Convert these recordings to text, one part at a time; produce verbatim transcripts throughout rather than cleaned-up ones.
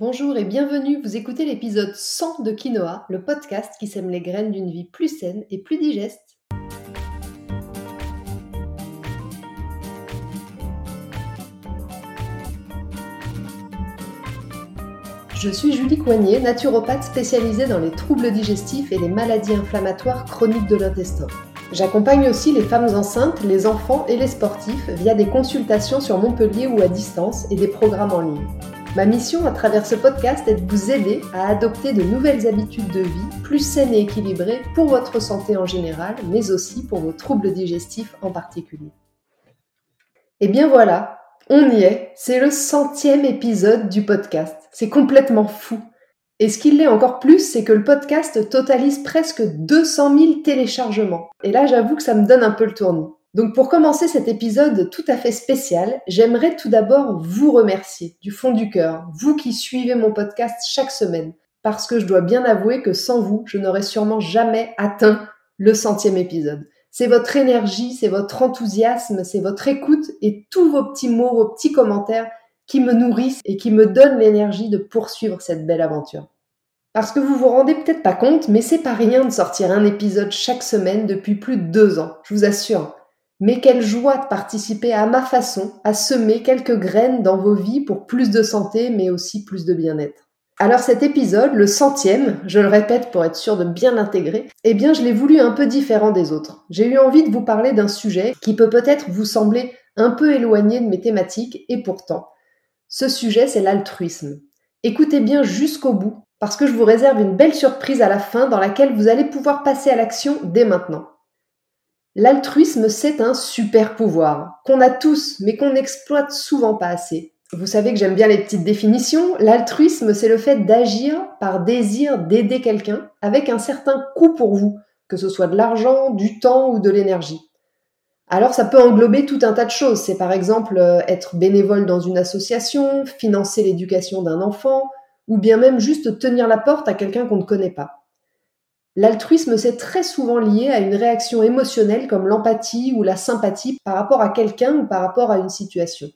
Bonjour et bienvenue, vous écoutez l'épisode cent de Quinoa, le podcast qui sème les graines d'une vie plus saine et plus digeste. Je suis Julie Coignet, naturopathe spécialisée dans les troubles digestifs et les maladies inflammatoires chroniques de l'intestin. J'accompagne aussi les femmes enceintes, les enfants et les sportifs via des consultations sur Montpellier ou à distance et des programmes en ligne. Ma mission à travers ce podcast est de vous aider à adopter de nouvelles habitudes de vie plus saines et équilibrées pour votre santé en général, mais aussi pour vos troubles digestifs en particulier. Et bien voilà, on y est, c'est le centième épisode du podcast. C'est complètement fou. Et ce qui l'est encore plus, c'est que le podcast totalise presque deux cent mille téléchargements. Et là, j'avoue que ça me donne un peu le tournis. Donc pour commencer cet épisode tout à fait spécial, j'aimerais tout d'abord vous remercier du fond du cœur, vous qui suivez mon podcast chaque semaine, parce que je dois bien avouer que sans vous, je n'aurais sûrement jamais atteint le centième épisode. C'est votre énergie, c'est votre enthousiasme, c'est votre écoute et tous vos petits mots, vos petits commentaires qui me nourrissent et qui me donnent l'énergie de poursuivre cette belle aventure. Parce que vous vous rendez peut-être pas compte, mais c'est pas rien de sortir un épisode chaque semaine depuis plus de deux ans, je vous assure. Mais quelle joie de participer à ma façon à semer quelques graines dans vos vies pour plus de santé, mais aussi plus de bien-être. Alors cet épisode, le centième, je le répète pour être sûre de bien l'intégrer, eh bien je l'ai voulu un peu différent des autres. J'ai eu envie de vous parler d'un sujet qui peut peut-être vous sembler un peu éloigné de mes thématiques, et pourtant, ce sujet c'est l'altruisme. Écoutez bien jusqu'au bout, parce que je vous réserve une belle surprise à la fin dans laquelle vous allez pouvoir passer à l'action dès maintenant. L'altruisme, c'est un super pouvoir, qu'on a tous, mais qu'on n'exploite souvent pas assez. Vous savez que j'aime bien les petites définitions. L'altruisme, c'est le fait d'agir par désir d'aider quelqu'un avec un certain coût pour vous, que ce soit de l'argent, du temps ou de l'énergie. Alors ça peut englober tout un tas de choses. C'est par exemple être bénévole dans une association, financer l'éducation d'un enfant, ou bien même juste tenir la porte à quelqu'un qu'on ne connaît pas. L'altruisme, c'est très souvent lié à une réaction émotionnelle comme l'empathie ou la sympathie par rapport à quelqu'un ou par rapport à une situation.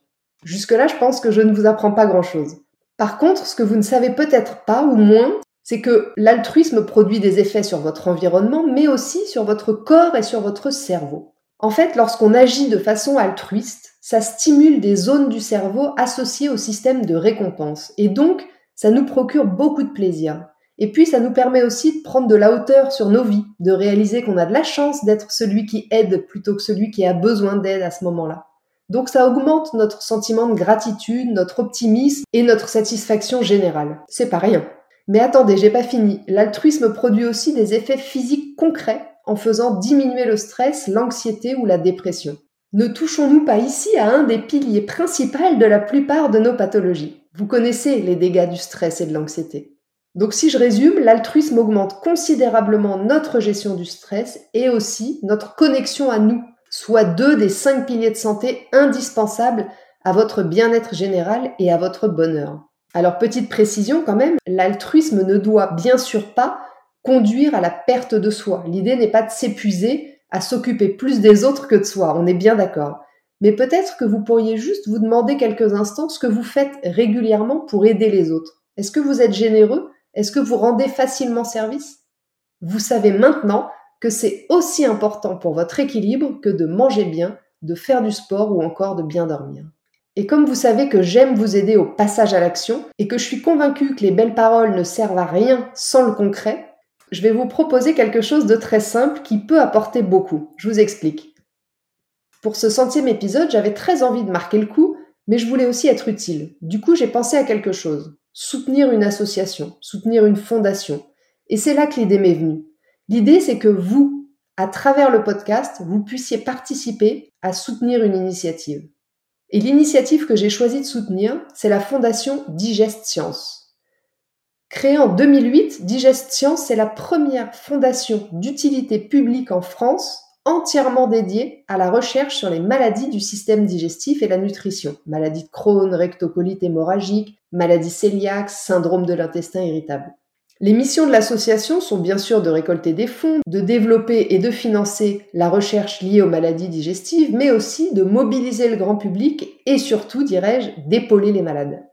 Jusque-là, je pense que je ne vous apprends pas grand-chose. Par contre, ce que vous ne savez peut-être pas ou moins, c'est que l'altruisme produit des effets sur votre environnement, mais aussi sur votre corps et sur votre cerveau. En fait, lorsqu'on agit de façon altruiste, ça stimule des zones du cerveau associées au système de récompense. Et donc, ça nous procure beaucoup de plaisir. Et puis, ça nous permet aussi de prendre de la hauteur sur nos vies, de réaliser qu'on a de la chance d'être celui qui aide plutôt que celui qui a besoin d'aide à ce moment-là. Donc, ça augmente notre sentiment de gratitude, notre optimisme et notre satisfaction générale. C'est pas rien. Mais attendez, j'ai pas fini. L'altruisme produit aussi des effets physiques concrets en faisant diminuer le stress, l'anxiété ou la dépression. Ne touchons-nous pas ici à un des piliers principaux de la plupart de nos pathologies. Vous connaissez les dégâts du stress et de l'anxiété. Donc si je résume, l'altruisme augmente considérablement notre gestion du stress et aussi notre connexion à nous, soit deux des cinq piliers de santé indispensables à votre bien-être général et à votre bonheur. Alors petite précision quand même, l'altruisme ne doit bien sûr pas conduire à la perte de soi. L'idée n'est pas de s'épuiser à s'occuper plus des autres que de soi, on est bien d'accord. Mais peut-être que vous pourriez juste vous demander quelques instants ce que vous faites régulièrement pour aider les autres. Est-ce que vous êtes généreux ? Est-ce que vous rendez facilement service ? Vous savez maintenant que c'est aussi important pour votre équilibre que de manger bien, de faire du sport ou encore de bien dormir. Et comme vous savez que j'aime vous aider au passage à l'action et que je suis convaincue que les belles paroles ne servent à rien sans le concret, je vais vous proposer quelque chose de très simple qui peut apporter beaucoup. Je vous explique. Pour ce centième épisode, j'avais très envie de marquer le coup, mais je voulais aussi être utile. Du coup, j'ai pensé à quelque chose. Soutenir une association, soutenir une fondation. Et c'est là que l'idée m'est venue. L'idée, c'est que vous, à travers le podcast, vous puissiez participer à soutenir une initiative. Et l'initiative que j'ai choisi de soutenir, c'est la fondation Digest Science. Créée en deux mille huit, Digest Science, c'est la première fondation d'utilité publique en France entièrement dédiée à la recherche sur les maladies du système digestif et la nutrition. Maladies de Crohn, rectocolite hémorragique, maladies cœliaques, syndrome de l'intestin irritable. Les missions de l'association sont bien sûr de récolter des fonds, de développer et de financer la recherche liée aux maladies digestives, mais aussi de mobiliser le grand public et surtout, dirais-je, d'épauler les malades.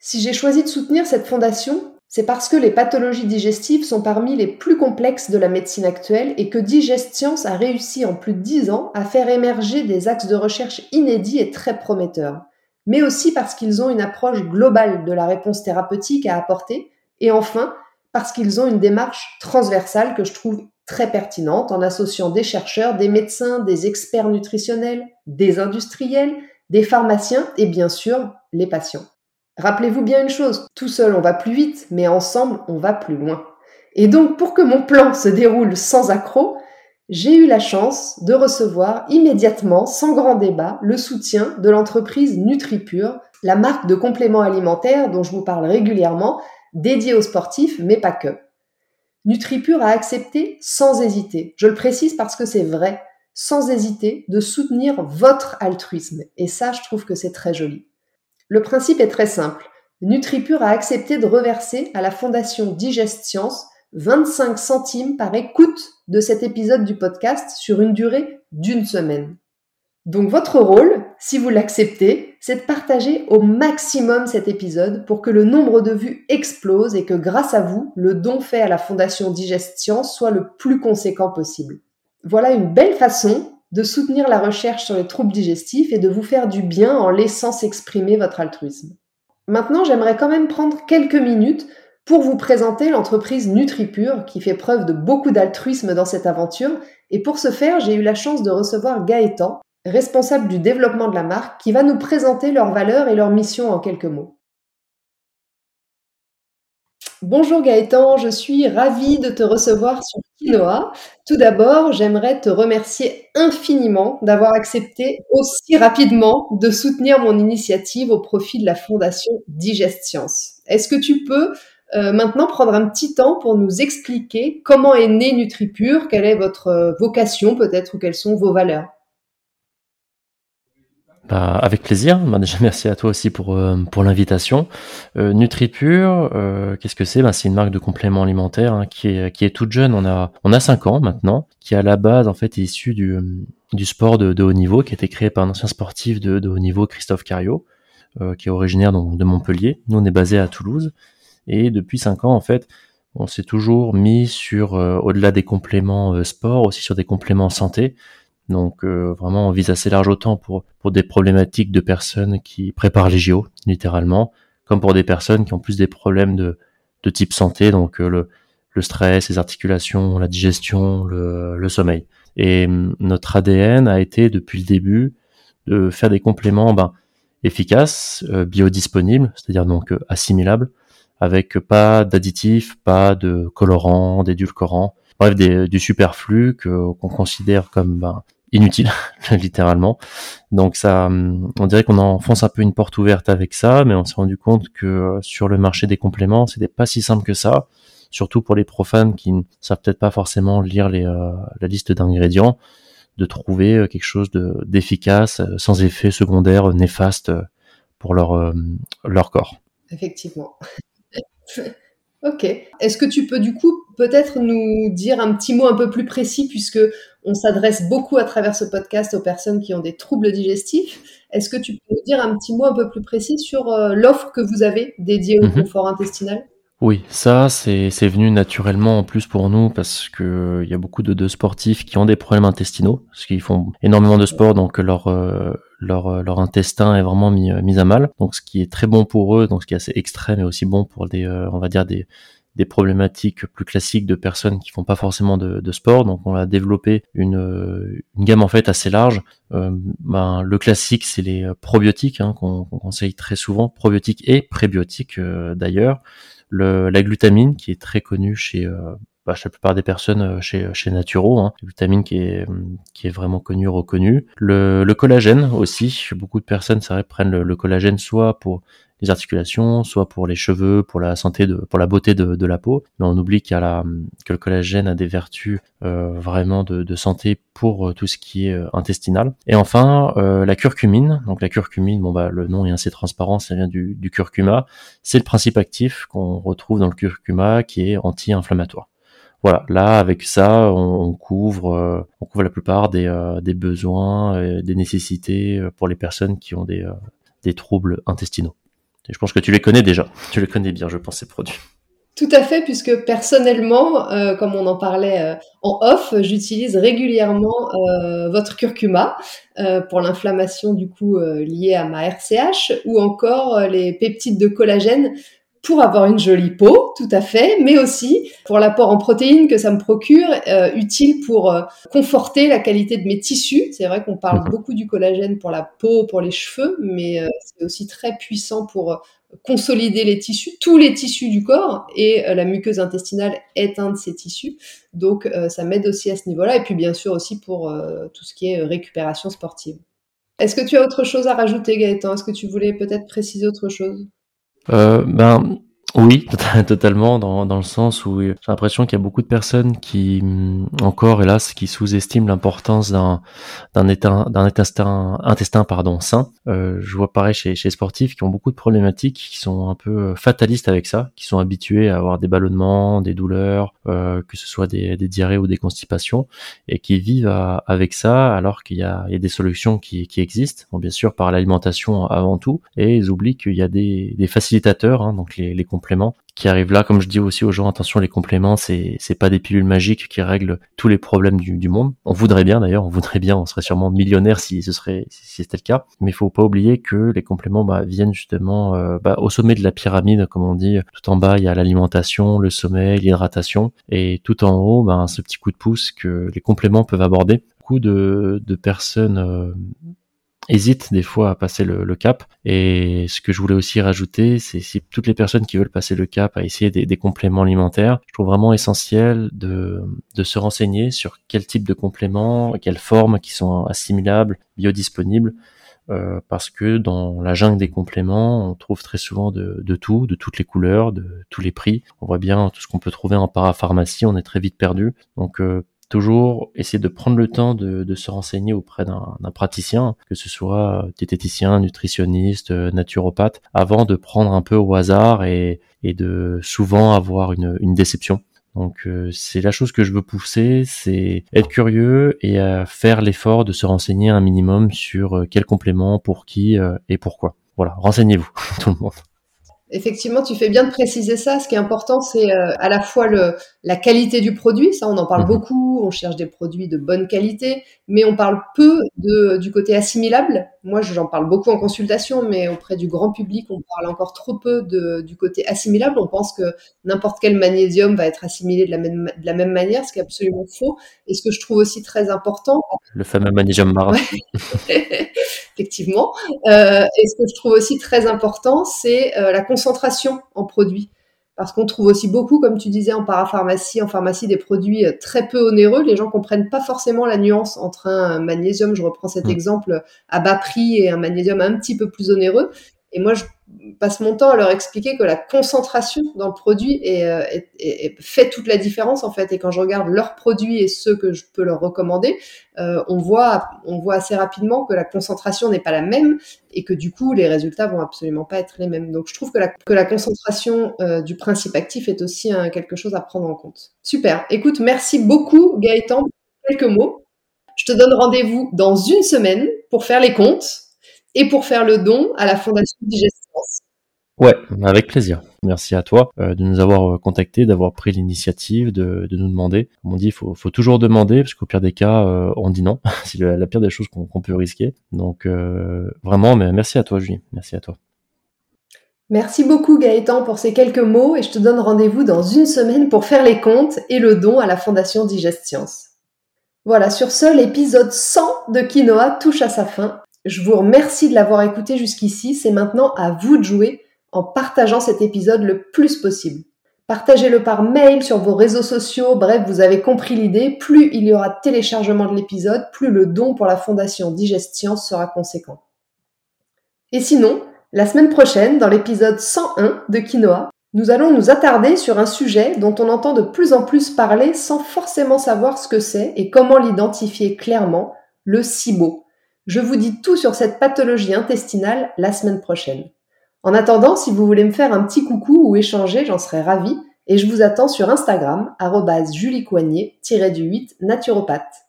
Si j'ai choisi de soutenir cette fondation, c'est parce que les pathologies digestives sont parmi les plus complexes de la médecine actuelle et que Digest Science a réussi en plus de dix ans à faire émerger des axes de recherche inédits et très prometteurs. Mais aussi parce qu'ils ont une approche globale de la réponse thérapeutique à apporter et enfin parce qu'ils ont une démarche transversale que je trouve très pertinente en associant des chercheurs, des médecins, des experts nutritionnels, des industriels, des pharmaciens et bien sûr les patients. Rappelez-vous bien une chose, tout seul on va plus vite, mais ensemble on va plus loin. Et donc pour que mon plan se déroule sans accroc, j'ai eu la chance de recevoir immédiatement, sans grand débat, le soutien de l'entreprise Nutripure, la marque de compléments alimentaires dont je vous parle régulièrement, dédiée aux sportifs, mais pas que. Nutripure a accepté sans hésiter, je le précise parce que c'est vrai, sans hésiter de soutenir votre altruisme. Et ça, je trouve que c'est très joli. Le principe est très simple. Nutripure a accepté de reverser à la fondation Digest Science vingt-cinq centimes par écoute de cet épisode du podcast sur une durée d'une semaine. Donc votre rôle, si vous l'acceptez, c'est de partager au maximum cet épisode pour que le nombre de vues explose et que grâce à vous, le don fait à la fondation Digest Science soit le plus conséquent possible. Voilà une belle façon de soutenir la recherche sur les troubles digestifs et de vous faire du bien en laissant s'exprimer votre altruisme. Maintenant, j'aimerais quand même prendre quelques minutes pour vous présenter l'entreprise Nutripure qui fait preuve de beaucoup d'altruisme dans cette aventure et pour ce faire, j'ai eu la chance de recevoir Gaëtan, responsable du développement de la marque, qui va nous présenter leurs valeurs et leur mission en quelques mots. Bonjour Gaëtan, je suis ravie de te recevoir sur Quinoa. Tout d'abord, j'aimerais te remercier infiniment d'avoir accepté aussi rapidement de soutenir mon initiative au profit de la fondation Digest Science. Est-ce que tu peux euh, maintenant prendre un petit temps pour nous expliquer comment est né Nutripure, quelle est votre vocation peut-être ou quelles sont vos valeurs? Bah, avec plaisir. Bah, déjà, merci à toi aussi pour euh, pour l'invitation. Euh, Nutripure, euh, qu'est-ce que c'est ? Bah, c'est une marque de compléments alimentaires hein, qui est qui est toute jeune. On a on a cinq ans maintenant. Qui à la base en fait est issue du du sport de, de haut niveau, qui a été créé par un ancien sportif de, de haut niveau, Christophe Carrio, euh, qui est originaire donc de Montpellier. Nous, on est basé à Toulouse et depuis cinq ans en fait, on s'est toujours mis sur euh, au-delà des compléments euh, sport, aussi sur des compléments santé. Donc euh, vraiment on vise assez large autant pour pour des problématiques de personnes qui préparent les J O littéralement, comme pour des personnes qui ont plus des problèmes de de type santé, donc euh, le le stress, les articulations, la digestion, le le sommeil. Et euh, notre A D N a été depuis le début de faire des compléments ben efficaces, euh, biodisponibles, c'est-à-dire donc euh, assimilables, avec pas d'additifs, pas de colorants, d'édulcorants, bref des du superflu que qu'on considère comme ben inutile, littéralement. Donc ça, on dirait qu'on enfonce un peu une porte ouverte avec ça, mais on s'est rendu compte que sur le marché des compléments, c'était pas si simple que ça, surtout pour les profanes qui ne savent peut-être pas forcément lire les, euh, la liste d'ingrédients, de trouver quelque chose de, d'efficace, sans effet secondaire néfaste pour leur, euh, leur corps. Effectivement. Ok. Est-ce que tu peux du coup peut-être nous dire un petit mot un peu plus précis puisque on s'adresse beaucoup à travers ce podcast aux personnes qui ont des troubles digestifs. Est-ce que tu peux nous dire un petit mot un peu plus précis sur euh, l'offre que vous avez dédiée au mm-hmm. confort intestinal ? Oui, ça c'est c'est venu naturellement en plus pour nous parce que il y a beaucoup de, de sportifs qui ont des problèmes intestinaux parce qu'ils font énormément de sport donc leur euh, leur leur intestin est vraiment mis mis à mal. Donc ce qui est très bon pour eux, donc ce qui est assez extrême et aussi bon pour des euh, on va dire des des problématiques plus classiques de personnes qui font pas forcément de, de sport. Donc on a développé une une gamme en fait assez large. Euh, ben le classique c'est les probiotiques hein, qu'on, qu'on conseille très souvent, probiotiques et prébiotiques euh, d'ailleurs. Le, la glutamine qui est très connue chez, euh, bah, chez la plupart des personnes euh, chez chez naturaux, hein. La glutamine qui est qui est vraiment connue, reconnue. Le, le collagène aussi, beaucoup de personnes ça prennent le, le collagène soit pour les articulations, soit pour les cheveux, pour la santé de, pour la beauté de, de la peau. Mais on oublie qu'il y a la, que le collagène a des vertus euh, vraiment de, de santé pour tout ce qui est euh, intestinal. Et enfin euh, la curcumine. Donc la curcumine, bon bah le nom est assez transparent, ça vient du, du curcuma. C'est le principe actif qu'on retrouve dans le curcuma qui est anti-inflammatoire. Voilà, là avec ça, on couvre, euh, on couvre la plupart des, euh, des besoins, et des nécessités pour les personnes qui ont des, euh, des troubles intestinaux. Et je pense que tu les connais déjà. Tu les connais bien, je pense, ces produits. Tout à fait, puisque personnellement, euh, comme on en parlait euh, en off, j'utilise régulièrement euh, votre curcuma euh, pour l'inflammation du coup euh, liée à ma R C H, ou encore euh, les peptides de collagène pour avoir une jolie peau, tout à fait, mais aussi pour l'apport en protéines que ça me procure, euh, utile pour euh, conforter la qualité de mes tissus. C'est vrai qu'on parle beaucoup du collagène pour la peau, pour les cheveux, mais euh, c'est aussi très puissant pour... Euh, consolider les tissus, tous les tissus du corps, et euh, la muqueuse intestinale est un de ces tissus, donc euh, ça m'aide aussi à ce niveau-là, et puis bien sûr aussi pour euh, tout ce qui est récupération sportive. Est-ce que tu as autre chose à rajouter, Gaëtan? Est-ce que tu voulais peut-être préciser autre chose? euh, Ben oui, totalement, dans, dans le sens où j'ai l'impression qu'il y a beaucoup de personnes qui, encore hélas, qui sous-estiment l'importance d'un, d'un, état, d'un intestin, intestin pardon, sain. Euh, je vois pareil chez, chez les sportifs qui ont beaucoup de problématiques, qui sont un peu fatalistes avec ça, qui sont habitués à avoir des ballonnements, des douleurs, euh, que ce soit des, des diarrhées ou des constipations, et qui vivent à, avec ça, alors qu'il y a, il y a des solutions qui, qui existent, bon, bien sûr par l'alimentation avant tout, et ils oublient qu'il y a des, des facilitateurs, hein, donc les, les compléments qui arrivent là. Comme je dis aussi aux gens, attention, les compléments, c'est c'est pas des pilules magiques qui règlent tous les problèmes du, du monde. On voudrait bien d'ailleurs, on voudrait bien, on serait sûrement millionnaire si ce serait si c'était le cas. Mais il faut pas oublier que les compléments bah, viennent justement euh, bah, au sommet de la pyramide, comme on dit. Tout en bas, il y a l'alimentation, le sommeil, l'hydratation, et tout en haut, bah, ce petit coup de pouce que les compléments peuvent aborder. Beaucoup de de personnes euh, hésitent des fois à passer le, le cap, et ce que je voulais aussi rajouter, c'est si toutes les personnes qui veulent passer le cap à essayer des, des compléments alimentaires, je trouve vraiment essentiel de, de se renseigner sur quel type de compléments, quelles formes qui sont assimilables, biodisponibles, euh, parce que dans la jungle des compléments, on trouve très souvent de, de tout, de toutes les couleurs, de tous les prix. On voit bien tout ce qu'on peut trouver en parapharmacie, on est très vite perdu, donc euh, toujours essayer de prendre le temps de, de se renseigner auprès d'un, d'un praticien, que ce soit diététicien, nutritionniste, naturopathe, avant de prendre un peu au hasard et, et de souvent avoir une, une déception. Donc euh, c'est la chose que je veux pousser, c'est être curieux et euh, faire l'effort de se renseigner un minimum sur euh, quel complément, pour qui euh, et pourquoi. Voilà, renseignez-vous tout le monde. Effectivement, tu fais bien de préciser ça. Ce qui est important, c'est euh, à la fois le, la qualité du produit. Ça, on en parle beaucoup. On cherche des produits de bonne qualité, mais on parle peu de, du côté assimilable. Moi, j'en parle beaucoup en consultation, mais auprès du grand public, on parle encore trop peu de, du côté assimilable. On pense que n'importe quel magnésium va être assimilé de la même, de la même manière, ce qui est absolument faux. Et ce que je trouve aussi très important... Le fameux magnésium marin. Ouais. Effectivement. Euh, et ce que je trouve aussi très important, c'est euh, la concentration en produits. Parce qu'on trouve aussi beaucoup, comme tu disais, en parapharmacie, en pharmacie, des produits très peu onéreux. Les gens comprennent pas forcément la nuance entre un magnésium, je reprends cet mmh. exemple, à bas prix et un magnésium un petit peu plus onéreux. Et moi, je passe mon temps à leur expliquer que la concentration dans le produit est, est, est, fait toute la différence, en fait. Et quand je regarde leurs produits et ceux que je peux leur recommander, euh, on voit, on voit assez rapidement que la concentration n'est pas la même et que du coup, les résultats vont absolument pas être les mêmes. Donc, je trouve que la, que la concentration euh, du principe actif est aussi hein, quelque chose à prendre en compte. Super. Écoute, merci beaucoup, Gaëtan, pour quelques mots. Je te donne rendez-vous dans une semaine pour faire les comptes et pour faire le don à la Fondation Digest Science. Ouais, avec plaisir. Merci à toi euh, de nous avoir contactés, d'avoir pris l'initiative, de, de nous demander. Comme on dit, il faut, faut toujours demander, parce qu'au pire des cas, euh, on dit non. C'est la, la pire des choses qu'on, qu'on peut risquer. Donc euh, vraiment, mais merci à toi, Julie. Merci à toi. Merci beaucoup, Gaëtan, pour ces quelques mots, et je te donne rendez-vous dans une semaine pour faire les comptes et le don à la Fondation Digest Science. Voilà, sur ce, l'épisode cent de Quinoa touche à sa fin. Je vous remercie de l'avoir écouté jusqu'ici. C'est maintenant à vous de jouer en partageant cet épisode le plus possible. Partagez-le par mail, sur vos réseaux sociaux. Bref, vous avez compris l'idée. Plus il y aura de téléchargement de l'épisode, plus le don pour la Fondation Digest Science sera conséquent. Et sinon, la semaine prochaine, dans l'épisode cent un de Quinoa, nous allons nous attarder sur un sujet dont on entend de plus en plus parler sans forcément savoir ce que c'est et comment l'identifier clairement, le SIBO. Je vous dis tout sur cette pathologie intestinale la semaine prochaine. En attendant, si vous voulez me faire un petit coucou ou échanger, j'en serais ravie, et je vous attends sur Instagram, arobase Julie Coignet, tiret du huit naturopathe.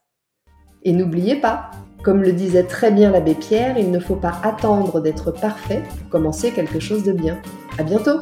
Et n'oubliez pas, Comme le disait très bien l'abbé Pierre, il ne faut pas attendre d'être parfait pour commencer quelque chose de bien. À bientôt!